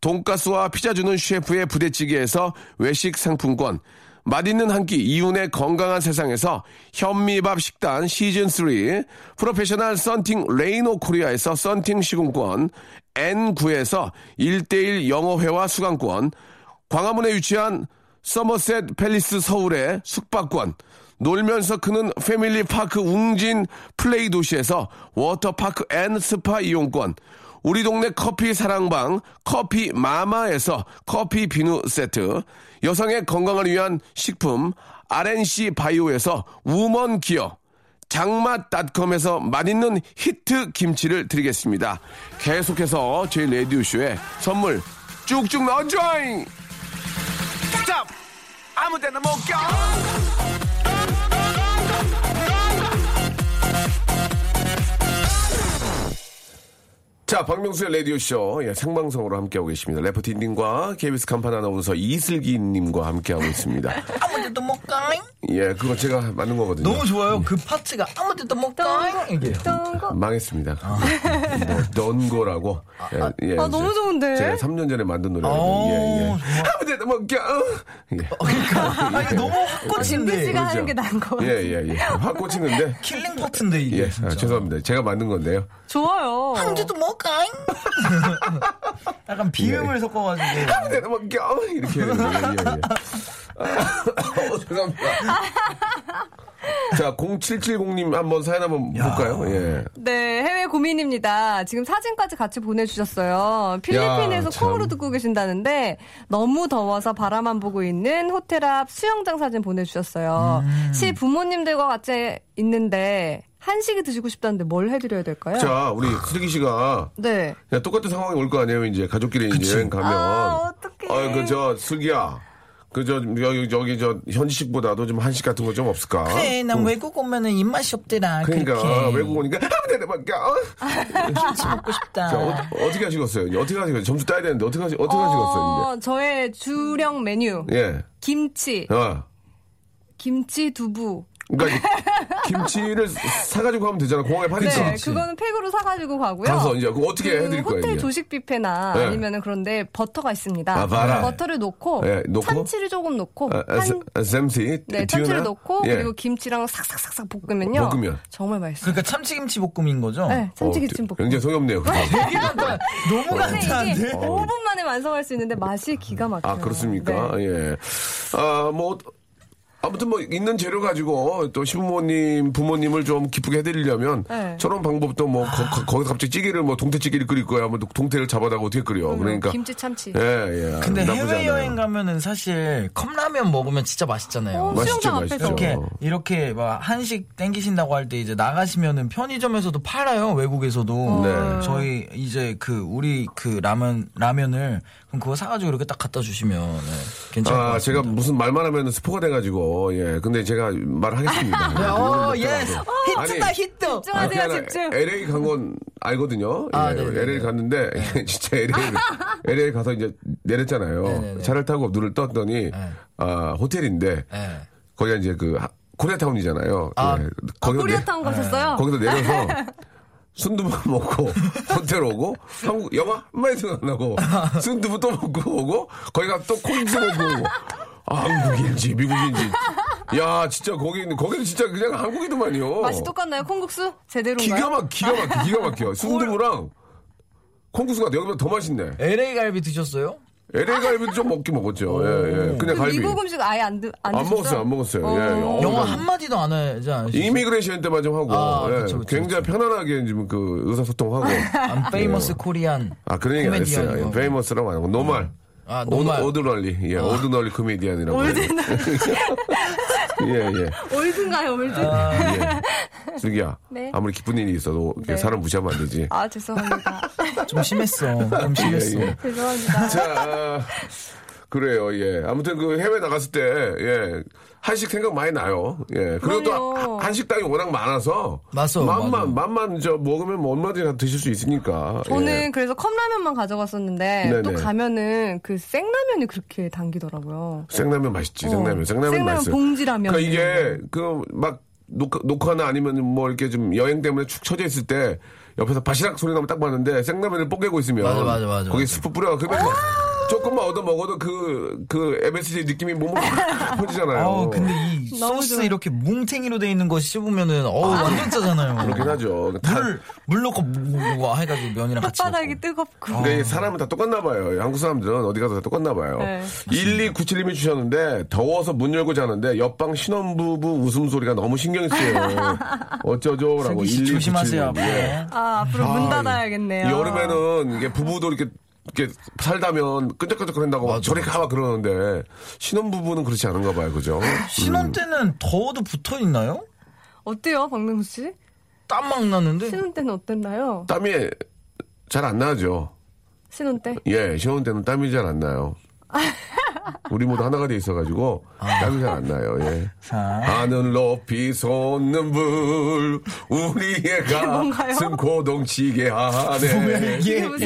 돈가스와 피자 주는 셰프의 부대찌개에서 외식 상품권, 맛있는 한 끼 이윤의 건강한 세상에서 현미밥 식단 시즌3, 프로페셔널 썬팅 레이노 코리아에서 썬팅 시공권, N9에서 1:1 영어회화 수강권, 광화문에 위치한 서머셋 팰리스 서울의 숙박권, 놀면서 크는 패밀리파크 웅진 플레이 도시에서 워터파크 앤 스파 이용권, 우리 동네 커피 사랑방 커피 마마에서 커피 비누 세트, 여성의 건강을 위한 식품 RNC 바이오에서 우먼 기어, 장맛닷컴에서 맛있는 히트 김치를 드리겠습니다. 계속해서 저희 라디오쇼에 선물 쭉쭉 넣어줘잉! 스탑! 아무 데나 못 가! 자, 박명수의 라디오쇼, 예, 생방송으로 함께하고 계십니다. 래퍼 딘딘과 KBS 간판 아나운서 이슬기님과 함께하고 있습니다. 아무 데도 못 가잉? 예, 그거 제가 만든 거거든요. 너무 좋아요. 그 파트가 아무 데도 못 가잉? 이게. 망했습니다. 넌 거라고. 예, 아, 너무 좋은데? 제가 3년 전에 만든 노래거든요. 예, 예. 아무 데도 못 가! 예. 그러니까. 아, 너무 확 꽂히는데. 딘딘씨가 하는 게 나은 거 같아요. 예, 예, 예. 확 꽂히는데. 킬링 파트인데, 이게. 예, 아, 죄송합니다. 제가 만든 건데요. 좋아요. 아무 데도 못 약간 비음을 예. 섞어가지고 이렇게 해야 되는데. 죄송합니다. 자, 0770님 한번 사연 한번 야. 볼까요? 예. 네, 해외 고민입니다. 지금 사진까지 같이 보내주셨어요. 필리핀에서 콩으로 듣고 계신다는데 너무 더워서 바라만 보고 있는 호텔 앞 수영장 사진 보내주셨어요. 시 부모님들과 같이 있는데 한식이 드시고 싶다는데 뭘 해드려야 될까요? 자, 우리 슬기 씨가 네 똑같은 상황이 올 거 아니에요. 이제 가족끼리 그치? 이제 여행 가면 아 어떡해. 아, 그저 슬기야, 그저 여기 저 현식보다도 좀 한식 같은 거 좀 없을까? 그래, 난 외국 오면은 입맛이 없더라. 그러니까 그렇게. 외국 오니까 김치 먹고 싶다. 자, 어떻게 하시겠어요? 어떻게 하시겠어요? 점수 따야 되는데 어떻게 하시겠어요? 이제? 저의 주령 메뉴 예 김치 김치 두부. 그러니까 김치를 사가지고 가면 되잖아. 공항에 파리치. 네, 그거는 팩으로 사가지고 가고요. 가서 이제 그거 어떻게 해드릴 거예요? 호텔 이제? 조식 뷔페나 네. 아니면은 그런데 버터가 있습니다. 아, 봐라. 버터를 넣고, 네, 넣고 참치를 조금 넣고, 참치, 네, 참치를 넣고 예. 그리고 김치랑 싹싹싹싹 볶으면요. 볶으면 정말 맛있어요. 그러니까 참치김치 볶음인 거죠? 네, 참치김치 볶음. 굉장히 성의 없네요. 너무 간단한데. 5분 만에 완성할 수 있는데 맛이 기가 막혀요. 아, 그렇습니까? 네. 예. 아, 뭐. 아무튼 뭐 있는 재료 가지고 또 시부모님 부모님을 좀 기쁘게 해드리려면 네. 저런 방법도 뭐 거기 갑자기 찌개를 뭐 동태찌개를 끓일 거야, 뭐 동태를 잡아다가 어떻게 끓여? 그러니까 김치 참치. 예, 예. 근데 해외 여행 가면은 사실 컵라면 먹으면 진짜 맛있잖아요. 맛있죠, 맛있죠. 이렇게 막 한식 땡기신다고 할 때 이제 나가시면은 편의점에서도 팔아요, 외국에서도. 네. 저희 이제 그 우리 그 라면을 그럼 그거 사가지고 이렇게 딱 갖다 주시면 네, 괜찮을 것 같습니다. 아, 제가 무슨 말만 하면은 스포가 돼가지고. 예, 근데 제가 말하겠습니다. 오, 예스. 히트다, 히트. 집중하세요, 집중. LA 간 건 알거든요. 아, 예, LA 갔는데, 진짜 LA 가서 이제 내렸잖아요. 네네네. 차를 타고 눈을 떴더니, 아, 호텔인데, 거기가 이제 그, 코리아타운이잖아요. 아, 예. 코리아타운 가셨어요? 거기서 내려서, 순두부 먹고, 호텔 오고, 한국, 영화? 한마디 생각나고, 순두부 또 먹고 오고, 거기가 또 콩국수 먹고 오고. 한국인지 미국인지 야 진짜 거기는 진짜 그냥 한국이더만요. 맛이 똑같나요? 콩국수 제대로인가요? 기가 막혀. 순두부랑 콩국수가 여기보다 더 맛있네. LA 갈비 드셨어요? LA 갈비도 좀 먹긴 먹었죠. 예, 예. 그냥 갈비. 미국 음식 아예 안 먹었어요. 예. 영어 한 마디도 안 하지 않으시죠? 이미그레이션 때만 좀 하고. 아, 예. 그쵸. 굉장히 편안하게 지금 그 의사소통하고. I'm famous 예. Korean. 아, 그런 얘기 안 했어요. famous라고 안 하고 normal. 아, 오드널리. 예, 오드널리 코미디언이라고. 오드널리. 예, 예. 올드인가요, 올드? 아, 예. 슬기야. 네. 아무리 기쁜 일이 있어도 네. 사람 무시하면 안 되지. 아, 죄송합니다. 좀 심했어. 죄송합니다. 자, 그래요, 예. 아무튼 그 해외 나갔을 때, 예. 한식 생각 많이 나요. 예. 그리고 또 한식당이 워낙 많아서. 맞어. 맛만 저 먹으면 뭐 얼마든지 다 드실 수 있으니까. 저는 예. 그래서 컵라면만 가져갔었는데 네네. 또 가면은 그 생라면이 그렇게 당기더라고요. 생라면 맛있지, 생라면 맛있어요. 봉지라면. 그러니까 이게 그 막 녹화나 아니면 뭐 이렇게 좀 여행 때문에 축 처져 있을 때 옆에서 바시락 소리 나면 딱 봤는데 생라면을 뽀개고 있으면. 맞아. 거기 스프 뿌려. 그러면 조금만 얻어 먹어도 그 MSG 느낌이 몸으로 퍼지잖아요. 근데 이 소스 이렇게 뭉탱이로 돼 있는 거 씹으면은 완전 짜잖아요. 그렇긴 하죠. 물 넣고 와 해가지고 면이랑 같이. 혓바닥이 뜨겁고. 근데 사람은 다 똑같나 봐요. 한국 사람들은 어디 가서 다 똑같나 봐요. 네. 1297님이 주셨는데 더워서 문 열고 자는데 옆방 신혼부부 웃음소리가 너무 신경이 쓰여요. 어쩌죠라고. 조심하세요. 네. 앞으로 문 닫아야겠네요. 여름에는 이게 부부도 이렇게 살다면 끈적끈적 거린다고 막 저리 가 막 그러는데 신혼부부는 그렇지 않은가 봐요. 그죠? 신혼 때는 더워도 붙어 있나요? 어때요, 박명수 씨? 땀 막 나는데? 신혼 때는 어땠나요? 땀이 잘 안 나죠. 신혼 때? 예, 신혼 때는 땀이 잘 안 나요. 우리 모두 하나가 돼 있어가지고 땀이 잘 안 나요. 예. 하늘 높이 솟는 불 우리의 가슴 고동치게 하네. 이제 우리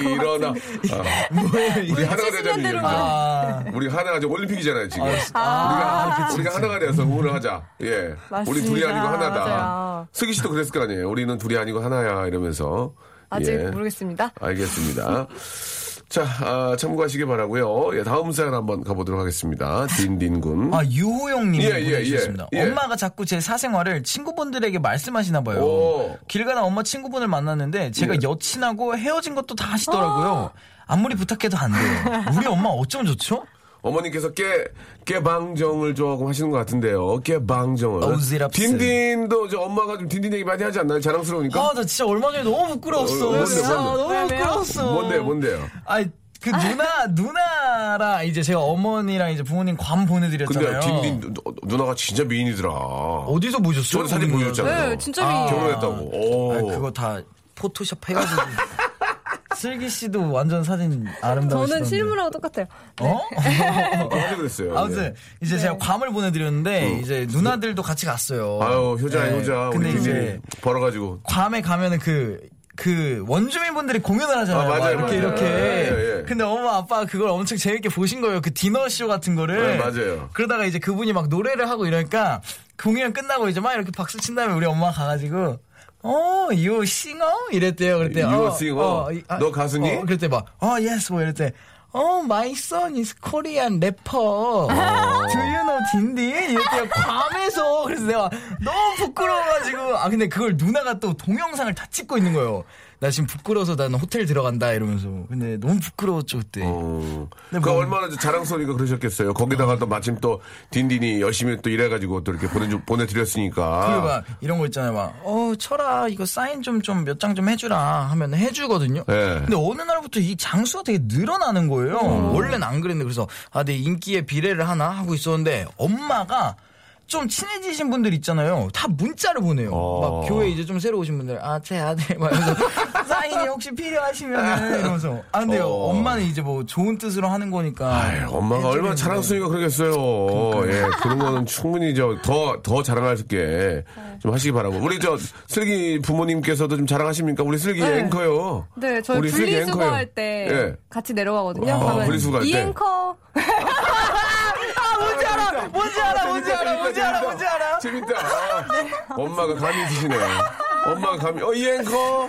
일어나. 우리 하나가 되자는 거죠. 우리 하나가 지금 올림픽이잖아요 지금. 우리가 하나가 돼서 우를 하자. 예. 맞습니다. 우리 둘이 아니고 하나다. 맞아요. 슬기 씨도 그랬을 거 아니에요. 우리는 둘이 아니고 하나야 이러면서. 아직 예. 모르겠습니다. 알겠습니다. 자, 참고하시기 바라고요. 예, 다음 사연 한번 가보도록 하겠습니다. 딘딘군. 유호영님 보내주셨습니다. 예. 엄마가 자꾸 제 사생활을 친구분들에게 말씀하시나 봐요. 길 가다 엄마 친구분을 만났는데 제가 여친하고 헤어진 것도 다 아시더라고요. 아무리 부탁해도 안 돼요. 우리 엄마 어쩜 좋죠? 어머님께서 깨방정을 조금 하시는 것 같은데요. 깨방정을. 딘딘도 저 엄마가 좀 딘딘 얘기 많이 하지 않나요? 자랑스러우니까. 나 진짜 얼마 전에 너무 부끄러웠어. 너무 부끄러웠어. 뭔데요? 누나랑 이제 제가 어머니랑 이제 부모님 관 보내드렸잖아요. 근데 딘딘 누나가 진짜 미인이더라. 어디서 보셨어요? 저는 사진 보여줬잖아요. 네, 진짜 미인. 결혼했다고. 그거 다 포토샵 해가지고. 슬기 씨도 완전 사진 아름다우시던데. 저는 실물하고 똑같아요. 네. 하게 됐어요. 아무튼 이제 제가 괌을 보내드렸는데 이제 누나들도 같이 갔어요. 효자. 근데 이제 벌어가지고 괌에 가면은 그 원주민분들이 공연을 하잖아요. 맞아요. 예. 근데 엄마 아빠가 그걸 엄청 재밌게 보신 거예요. 그 디너쇼 같은 거를. 네, 맞아요. 그러다가 이제 그분이 막 노래를 하고 이러니까 공연 끝나고 이제 막 이렇게 박수 친 다음에 우리 엄마가 가가지고. You singer? 이랬대요. 그랬대. You singer? 너 가수니? 그랬대. 막, yes, 뭐 이랬대. My son is Korean rapper. Do you know 딘딘? 이랬대요. 괌에서. 그래서 내가 너무 부끄러워가지고. 근데 그걸 누나가 또 동영상을 다 찍고 있는 거예요. 나 지금 부끄러워서 나는 호텔 들어간다 이러면서. 근데 너무 부끄러웠죠 그때. 그러니까 얼마나 자랑스러우니까 그러셨겠어요. 거기다가 또 마침 또 딘딘이 열심히 또 일해가지고 또 이렇게 보내드렸으니까. 그리고 막 이런 거 있잖아요. 막 철아 이거 사인 좀 몇 장 좀 해주라 하면 해주거든요. 네. 근데 어느 날부터 이 장수가 되게 늘어나는 거예요. 원래는 안 그랬는데 그래서 내 인기에 비례를 하나 하고 있었는데 엄마가 좀 친해지신 분들 있잖아요. 다 문자를 보내요. 막 교회 이제 좀 새로 오신 분들, 제 아들, 막 이러면서 사인이 혹시 필요하시면은 이러면서. 근데요, 엄마는 이제 뭐 좋은 뜻으로 하는 거니까. 엄마가 얼마나 자랑스러우니까 그러겠어요. 그러니까요. 예, 그런 거는 충분히 더 자랑할 수 있게 좀 하시기 바라고. 우리 슬기 부모님께서도 좀 자랑하십니까? 우리 슬기 앵커요. 네, 저희 분리수거할 때 같이 내려가거든요. 분리수거할 때. 이 앵커. 뭔지 알아. 재밌다. 네, 엄마가 감이 드시네. 엄마가 감이. 이 앵커.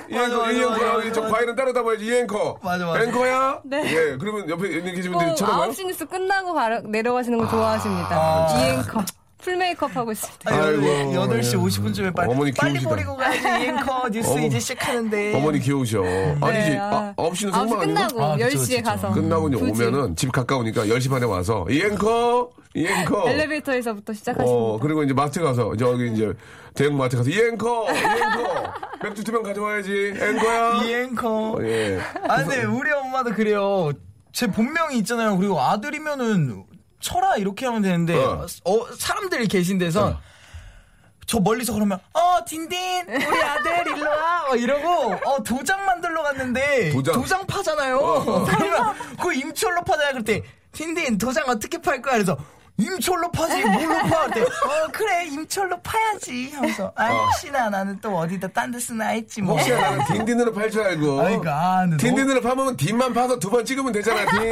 저 과일은 따로 담아야지. 이 앵커. 맞아. 앵커야? 네. 예. 그러면 옆에 있는 계신 분들이 쳐다봐요. 9시 뉴스 끝나고 바로 내려가시는 거 좋아하십니다. 이 앵커. 풀메이크업 하고 있습니다. 8시 50분쯤에 빨리 버리고 가야지. 이 앵커 뉴스 이제 시작하는데. 어머니 귀여우셔. 아니지. 9시는 속마 아니고? 끝나고 10시에 가서. 끝나고 오면은 집 가까우니까 10시 반에 와서 이 앵커. 이 앵커. 엘리베이터에서부터 시작하십니다. 그리고 이제 마트 가서, 저기 이제, 대형 마트 가서, 이 앵커! 맥주 2병 가져와야지, 앵커야! 이 앵커. 예. 근데 우리 엄마도 그래요. 제 본명이 있잖아요. 그리고 아들이면은, 철아, 이렇게 하면 되는데, 사람들이 계신 데서, 저 멀리서 그러면 딘딘 우리 아들 일로 와 이러고 도장 만들러 갔는데 도장 파잖아요. 그러면 그거 임철로 파잖아요. 그때 딘딘 도장 어떻게 팔 거야? 그래서 임철로 파지 뭘로 파? 그때 그래 임철로 파야지 하면서 아 혹시나 나는 또 어디다 딴 데 쓰나 했지 뭐. 혹시나 나는 딘딘으로 팔 줄 알고. 그러니까 딘딘으로 파면 딘만 파서 두 번 찍으면 되잖아. 딘딘.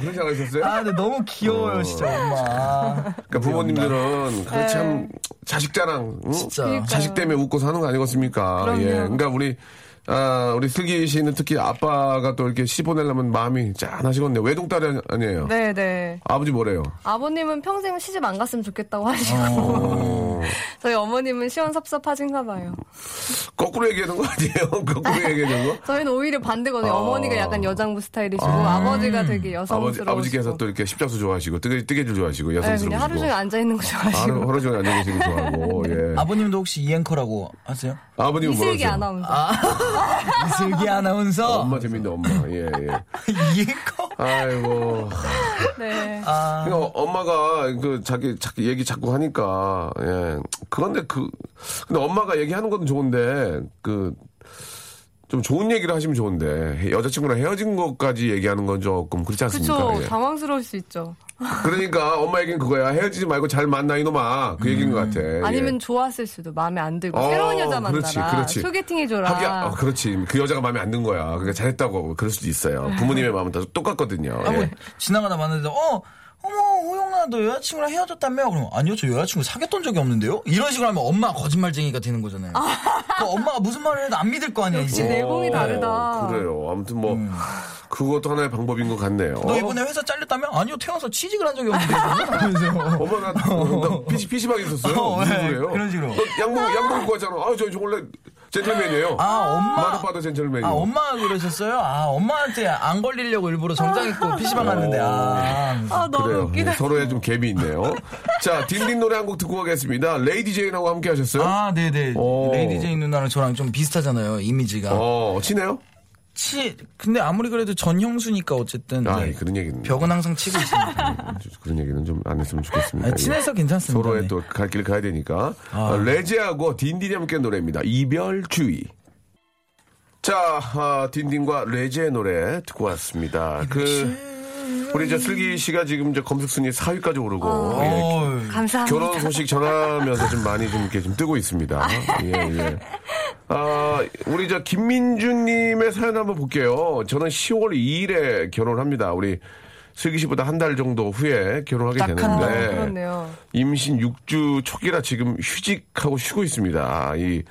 그렇게 안 하셨어요? 아 근데 너무 귀여워요 진짜 엄마. 그러니까 부모님들은 그거 참 자식 자랑. 응? 진짜. 자식 때문에 웃고 사는 거 아니겠습니까? 그럼요. 예. 그러니까 우리 슬기 씨는 특히 아빠가 또 이렇게 씹어내려면 마음이 짠하시겠네요. 외동딸이 아니에요? 네네. 아버지 뭐래요? 아버님은 평생 시집 안 갔으면 좋겠다고 하시고 저희 어머님은 시원섭섭하신가 봐요. 거꾸로 얘기하는 거 아니에요? 거꾸로 얘기하는 거? 저희는 오히려 반대거든요. 어머니가 약간 여장부 스타일이시고 아버지가 되게 여성스러우시고 아버지께서 또 이렇게 십자수 좋아하시고 뜨개질 좋아하시고 여성스러우시고 네, 하루 종일 앉아있는 거 좋아하시고 하루 종일 앉아계시는 거 좋아하고 예. 아버님도 혹시 이앵커라고 하세요? 아버님은 뭐라고 하세요? 이슬기 아나운서. 이슬기 아나운서. 엄마 재밌네 엄마. 예. 이앵커? 아이고. 네. 그러니까 엄마가 그 자기 얘기 자꾸 하니까 예. 근데 엄마가 얘기하는 건 좋은데 좀 좋은 얘기를 하시면 좋은데 여자친구랑 헤어진 것까지 얘기하는 건 조금 그렇지 않습니까? 그렇죠. 예. 당황스러울 수 있죠. 그러니까 엄마 얘기는 그거야. 헤어지지 말고 잘 만나 이놈아. 그 얘기인 것 같아. 예. 아니면 좋았을 수도 마음에 안 들고 새로운 여자 만나라. 소개팅해줘라. 그렇지. 그 여자가 마음에 안 든 거야. 그러니까 잘했다고 그럴 수도 있어요. 부모님의 마음은 다 똑같거든요. 예. 뭐 지나가다 만났는데 어머 호영아 너 여자친구랑 헤어졌다며? 그럼 아니요 저 여자친구 사귀었던 적이 없는데요? 이런 식으로 하면 엄마가 거짓말쟁이가 되는 거잖아요. 엄마가 무슨 말을 해도 안 믿을 거 아니에요. 역시 내공이 다르다. 그래요. 아무튼 뭐 그것도 하나의 방법인 것 같네요. 너 이번에 회사 잘렸다며? 아니요 태어나서 취직을 한 적이 없는데요. 엄마 나 PC방에 있었어요. 무슨 소리예요? 그런 식으로. 양복 입고 왔잖아. 저 원래 젠틀맨이에요. 마더파더 젠틀맨이요. 엄마가 그러셨어요? 엄마한테 안 걸리려고 일부러 정장 입고 PC방 갔는데. 너무 웃기다. 서로의 좀 갭이 있네요. 자, 딘딘 노래 한 곡 듣고 가겠습니다. 레이디 제인하고 함께 하셨어요? 네네. 레이디 제인 누나랑 저랑 좀 비슷하잖아요. 이미지가. 친해요? 근데 아무리 그래도 전 형수니까 어쨌든. 그런 얘기는. 벽은 항상 치고 있습니다. 그런 얘기는 좀 안 했으면 좋겠습니다. 친해서 괜찮습니다. 서로의 또 갈 길 가야 되니까. 레제하고 딘딘이 함께 노래입니다. 이별주의. 자, 딘딘과 레제의 노래 듣고 왔습니다. 우리 슬기 씨가 지금 검색 순위 4위까지 오르고 예, 감사합니다. 결혼 소식 전하면서 좀 많이 좀 이렇게 좀 뜨고 있습니다. 예. 우리 김민준님의 사연 한번 볼게요. 저는 10월 2일에 결혼합니다. 우리 슬기 씨보다 한 달 정도 후에 결혼하게 되는데 그렇네요. 임신 6주 초기라 지금 휴직하고 쉬고 있습니다. 이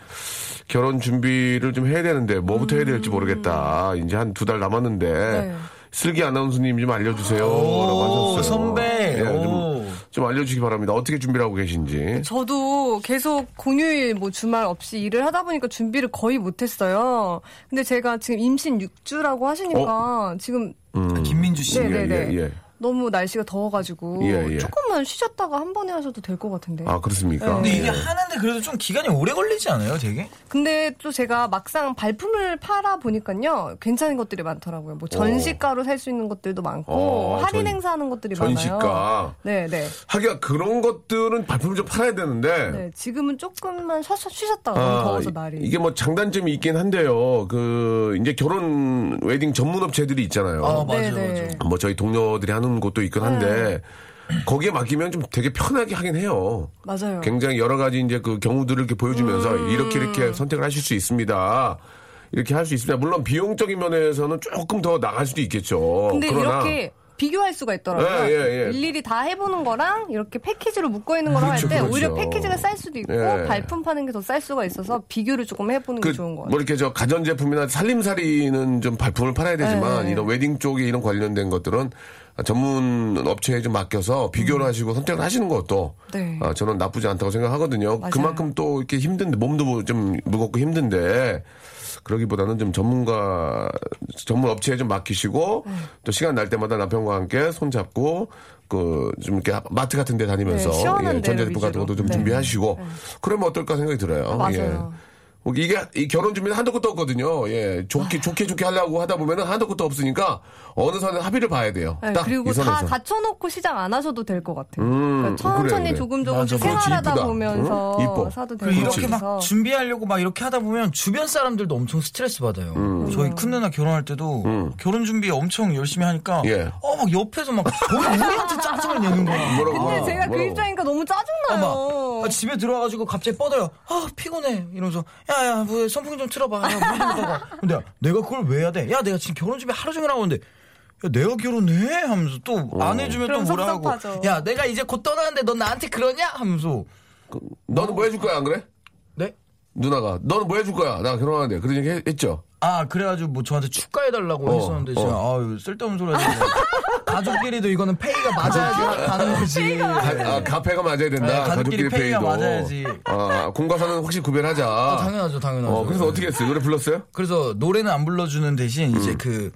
결혼 준비를 좀 해야 되는데 뭐부터 해야 될지 모르겠다. 이제 한 2달 남았는데. 네. 슬기 아나운서님 좀 알려주세요. 라고 하셨어요. 선배. 네, 좀 알려주시기 바랍니다. 어떻게 준비를 하고 계신지. 저도 계속 공휴일 주말 없이 일을 하다 보니까 준비를 거의 못했어요. 근데 제가 지금 임신 6주라고 하시니까 지금. 김민주 씨. 네네네. 예. 너무 날씨가 더워가지고 조금만 쉬셨다가 한 번에 하셔도 될 것 같은데. 그렇습니까? 근데 이게 하는데 그래도 좀 기간이 오래 걸리지 않아요, 되게? 근데 또 제가 막상 발품을 팔아 보니까요, 괜찮은 것들이 많더라고요. 전시가로 살 수 있는 것들도 많고 할인 행사하는 것들이 많아요. 전시가. 네네. 하기야 그런 것들은 발품을 좀 팔아야 되는데. 네, 지금은 조금만 쉬셨다가 너무 더워서 날이. 이게 장단점이 있긴 한데요. 이제 결혼 웨딩 전문 업체들이 있잖아요. 맞아요. 저희 동료들이 하는 것도 있긴 한데 거기에 맡기면 좀 되게 편하게 하긴 해요. 맞아요. 굉장히 여러 가지 이제 그 경우들을 이렇게 보여주면서 이렇게 선택을 하실 수 있습니다. 이렇게 할 수 있습니다. 물론 비용적인 면에서는 조금 더 나갈 수도 있겠죠. 근데 이렇게 비교할 수가 있더라고요. 일일이 다 해보는 거랑 이렇게 패키지로 묶어있는 거랑 할 때 오히려 패키지가 쌀 수도 있고 발품 파는 게 더 쌀 수가 있어서 비교를 조금 해보는 게 좋은 것 같아요. 이렇게 가전제품이나 살림살이는 좀 발품을 팔아야 되지만 이런 웨딩 쪽에 이런 관련된 것들은 전문 업체에 좀 맡겨서 비교를 하시고 선택을 하시는 것도 저는 나쁘지 않다고 생각하거든요. 맞아요. 그만큼 또 이렇게 힘든데 몸도 좀 무겁고 힘든데 그러기보다는 좀 전문 업체에 좀 맡기시고 또 시간 날 때마다 남편과 함께 손 잡고 좀 이렇게 마트 같은 데 다니면서 전자제품 같은 것도 좀 준비하시고 그러면 어떨까 생각이 들어요. 맞아요. 이게 이 결혼 준비는 한도 끝도 없거든요. 예, 좋게 하려고 하다 보면은 한도 끝도 없으니까 어느 선에 합의를 봐야 돼요. 네, 딱 그리고 다 갖춰놓고 시작 안 하셔도 될 것 같아요. 그러니까 천천히 그래. 조금씩 생활하다 이쁘다. 보면서 응? 사도 되고 이렇게 막 준비하려고 막 이렇게 하다 보면 주변 사람들도 엄청 스트레스 받아요. 저희 큰 누나 결혼할 때도 결혼 준비 엄청 열심히 하니까 예. 막 옆에서 막 우리한테 짜증을 내는 거야. 근데 제가 그 입장이니까 너무 짜증나요. 집에 들어와가지고 갑자기 뻗어요. 피곤해 이러면서. 야, 뭐 선풍기 좀 틀어봐. 근데 내가 그걸 왜 해야 돼? 야, 내가 지금 결혼 준비 하루 종일 하고 있는데, 야, 내가 결혼해? 하면서 또 안 해주면 또 뭐라 하고. 야, 내가 이제 곧 떠나는데 넌 나한테 그러냐? 하면서. 너는 뭐 해줄 거야, 안 그래? 네? 누나가. 너는 뭐 해줄 거야? 나 결혼하는데. 그런 얘기 했죠? 그래가지고 뭐 저한테 축가해달라고 했었는데, 진짜 쓸데없는 소리 하지. 가족끼리도 이거는 페이가 맞아야 가는 거지. 가페가 맞아야 된다. 네, 가족끼리 페이가 맞아야지. 공과사는 확실히 구별하자. 당연하죠. 그래서 어떻게 했어요? 노래 불렀어요? 그래서 노래는 안 불러주는 대신 이제 그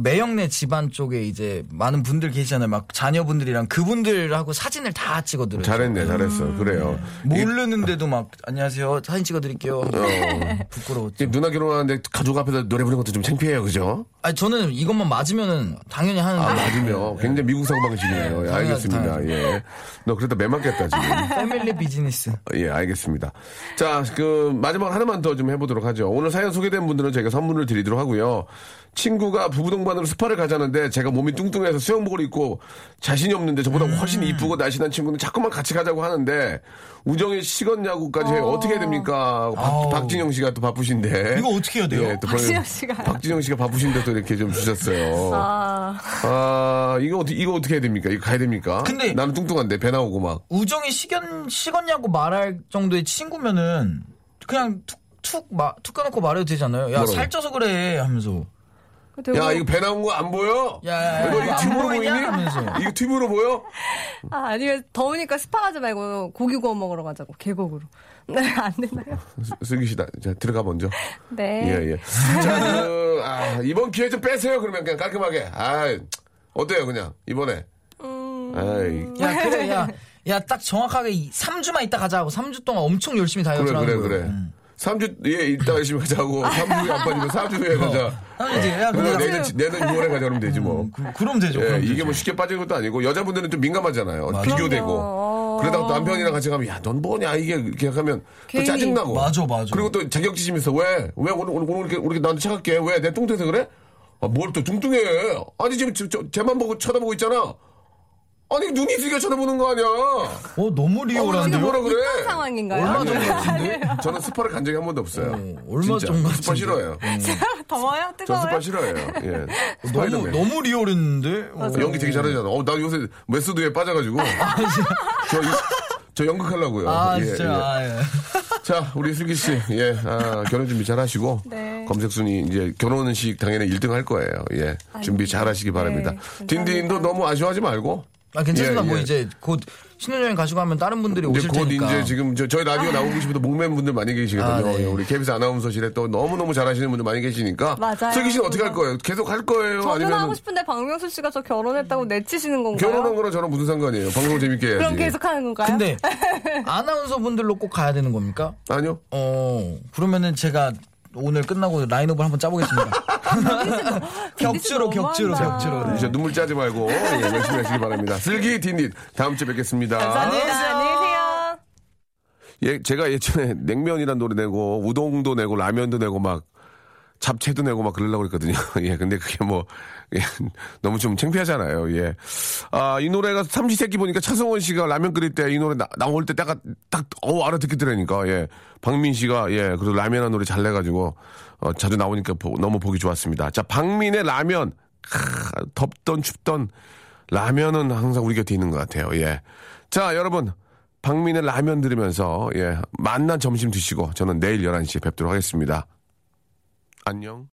매형네 집안 쪽에 이제 많은 분들 계시잖아요. 막 자녀분들이랑 그분들하고 사진을 다 찍어드려요. 잘했어. 그래요. 모르는데도 막 안녕하세요. 사진 찍어드릴게요. 부끄러웠죠. 누나 결혼하는데 가족 앞에서 노래 부르는 것도 좀 창피해요. 그죠? 저는 이것만 맞으면은 당연히 하는데. 맞으면. 굉장히 미국 사고방식이에요. 예, 알겠습니다. 당연하죠. 예. 너 그러다 맨 맞겠다, 지금. 패밀리 비즈니스. 예, 알겠습니다. 자, 마지막 하나만 더 좀 해보도록 하죠. 오늘 사연 소개된 분들은 저희가 선물을 드리도록 하고요. 친구가 부부동반으로 스파를 가자는데 제가 몸이 뚱뚱해서 수영복을 입고 자신이 없는데 저보다 훨씬 이쁘고 날씬한 친구는 자꾸만 같이 가자고 하는데 우정이 식었냐고까지 해요. 어떻게 해야 됩니까? 박진영 씨가 또 바쁘신데. 이거 어떻게 해야 돼요? 예, 박진영 씨가 바쁘신데 또 이렇게 좀 주셨어요. 이거 어떻게 해야 됩니까? 이거 가야 됩니까? 근데 나는 뚱뚱한데 배 나오고 막. 우정이 식었냐고 말할 정도의 친구면은 그냥 툭 까놓고 말해도 되잖아요. 야, 살쪄서 그래 하면서. 야, 이거 배 나온 거 안 보여? 야, 이거 안 튜브로 보이니? 이거 튜브로 보여? 아니면 더우니까 스파 가지 말고 고기 구워 먹으러 가자고, 계곡으로. 네, 안 되나요? 슬기 씨, 자, 들어가 먼저. 네. 예. 자, 이번 기회 좀 빼세요, 그러면 그냥 깔끔하게. 어때요, 그냥, 이번에? 야, 그래, 야, 딱 정확하게 3주만 있다 가자고, 3주 동안 엄청 열심히 다이어트를 하는 거예요. 그래. 3주, 예, 이따 열심히 가자고. 3주 후에 안 빠지면 4주 후에 가자. 내년 6월에 가자 그러면 되지 뭐. 그럼 되죠. 예, 그럼 이게 되죠. 뭐 쉽게 빠지는 것도 아니고 여자분들은 좀 민감하잖아요. 맞아. 비교되고. 그러다가 남편이랑 같이 가면 야, 넌 뭐냐 이게 이렇게 하면 또 짜증나고. 맞아. 그리고 또 자격지심이 있어. 왜 오늘 이렇게 나한테 차갑게 왜 내 뚱뚱해서 그래? 뭘 또 뚱뚱해. 아니 지금 쟤만 보고 쳐다보고 있잖아. 아니 눈이 들게 쳐다보는 거 아니야? 너무 리얼한데 뭐라 그래? 어떤 상황인가요? 얼마 전 같은데? 저는 스파를 간 적이 한 번도 없어요. 얼마 전 같은데? 스파 싫어해요. 더워요? 뜨거워요? 저 스파 싫어해요. 예. 너무 리얼했는데? 연기 되게 잘하잖아. 나 요새 메스드에 빠져가지고. 저 연극하려고요. 진짜. 자, 우리 슬기 씨, 결혼 준비 잘 하시고. 네. 검색순위, 이제 결혼식 당연히 1등 할 거예요. 예. 준비 잘 하시기 바랍니다. 네, 딘딘도 너무 아쉬워하지 말고. 괜찮습니다. 예. 뭐 이제 곧 신혼여행 가시고 하면 다른 분들이 오실 테니까. 이제 지금 저희 라디오 나오고 계시면 목맨 분들 많이 계시거든요. 네. 우리 KBS 아나운서실에 또 너무너무 잘하시는 분들 많이 계시니까. 맞아요. 슬기 씨는 어떻게 할 거예요? 계속 할 거예요? 저는 아니면 하고 싶은데 박명수 씨가 저 결혼했다고 내치시는 건가요? 결혼한 거랑 저랑 무슨 상관이에요? 방송 재밌게 해야지. 그럼 계속 하는 건가요? 근데 아나운서 분들로 꼭 가야 되는 겁니까? 아니요. 그러면은 제가 오늘 끝나고 라인업을 한번 짜보겠습니다. 격주로. 네. 눈물 짜지 말고 열심히 하시기 바랍니다. 슬기 딘딘 다음 주에 뵙겠습니다. 감사합니다. 안녕히 계세요. 예, 제가 예전에 냉면이란 노래 내고 우동도 내고 라면도 내고 막 잡채도 내고 막 그러려고 그랬거든요. 예, 근데 그게 뭐 너무 좀 창피하잖아요. 예, 이 노래가 삼시세끼 보니까 차승원 씨가 라면 끓일 때 이 노래 나올 때 딱 알아듣겠더라니까. 예, 박민 씨가 그래도 라면한 노래 잘 내가지고 자주 나오니까 너무 보기 좋았습니다. 자, 박민의 라면. 덥던 춥던 라면은 항상 우리 곁에 있는 것 같아요. 예, 자 여러분. 박민의 라면 들으면서 만난 점심 드시고 저는 내일 11시에 뵙도록 하겠습니다. 안녕.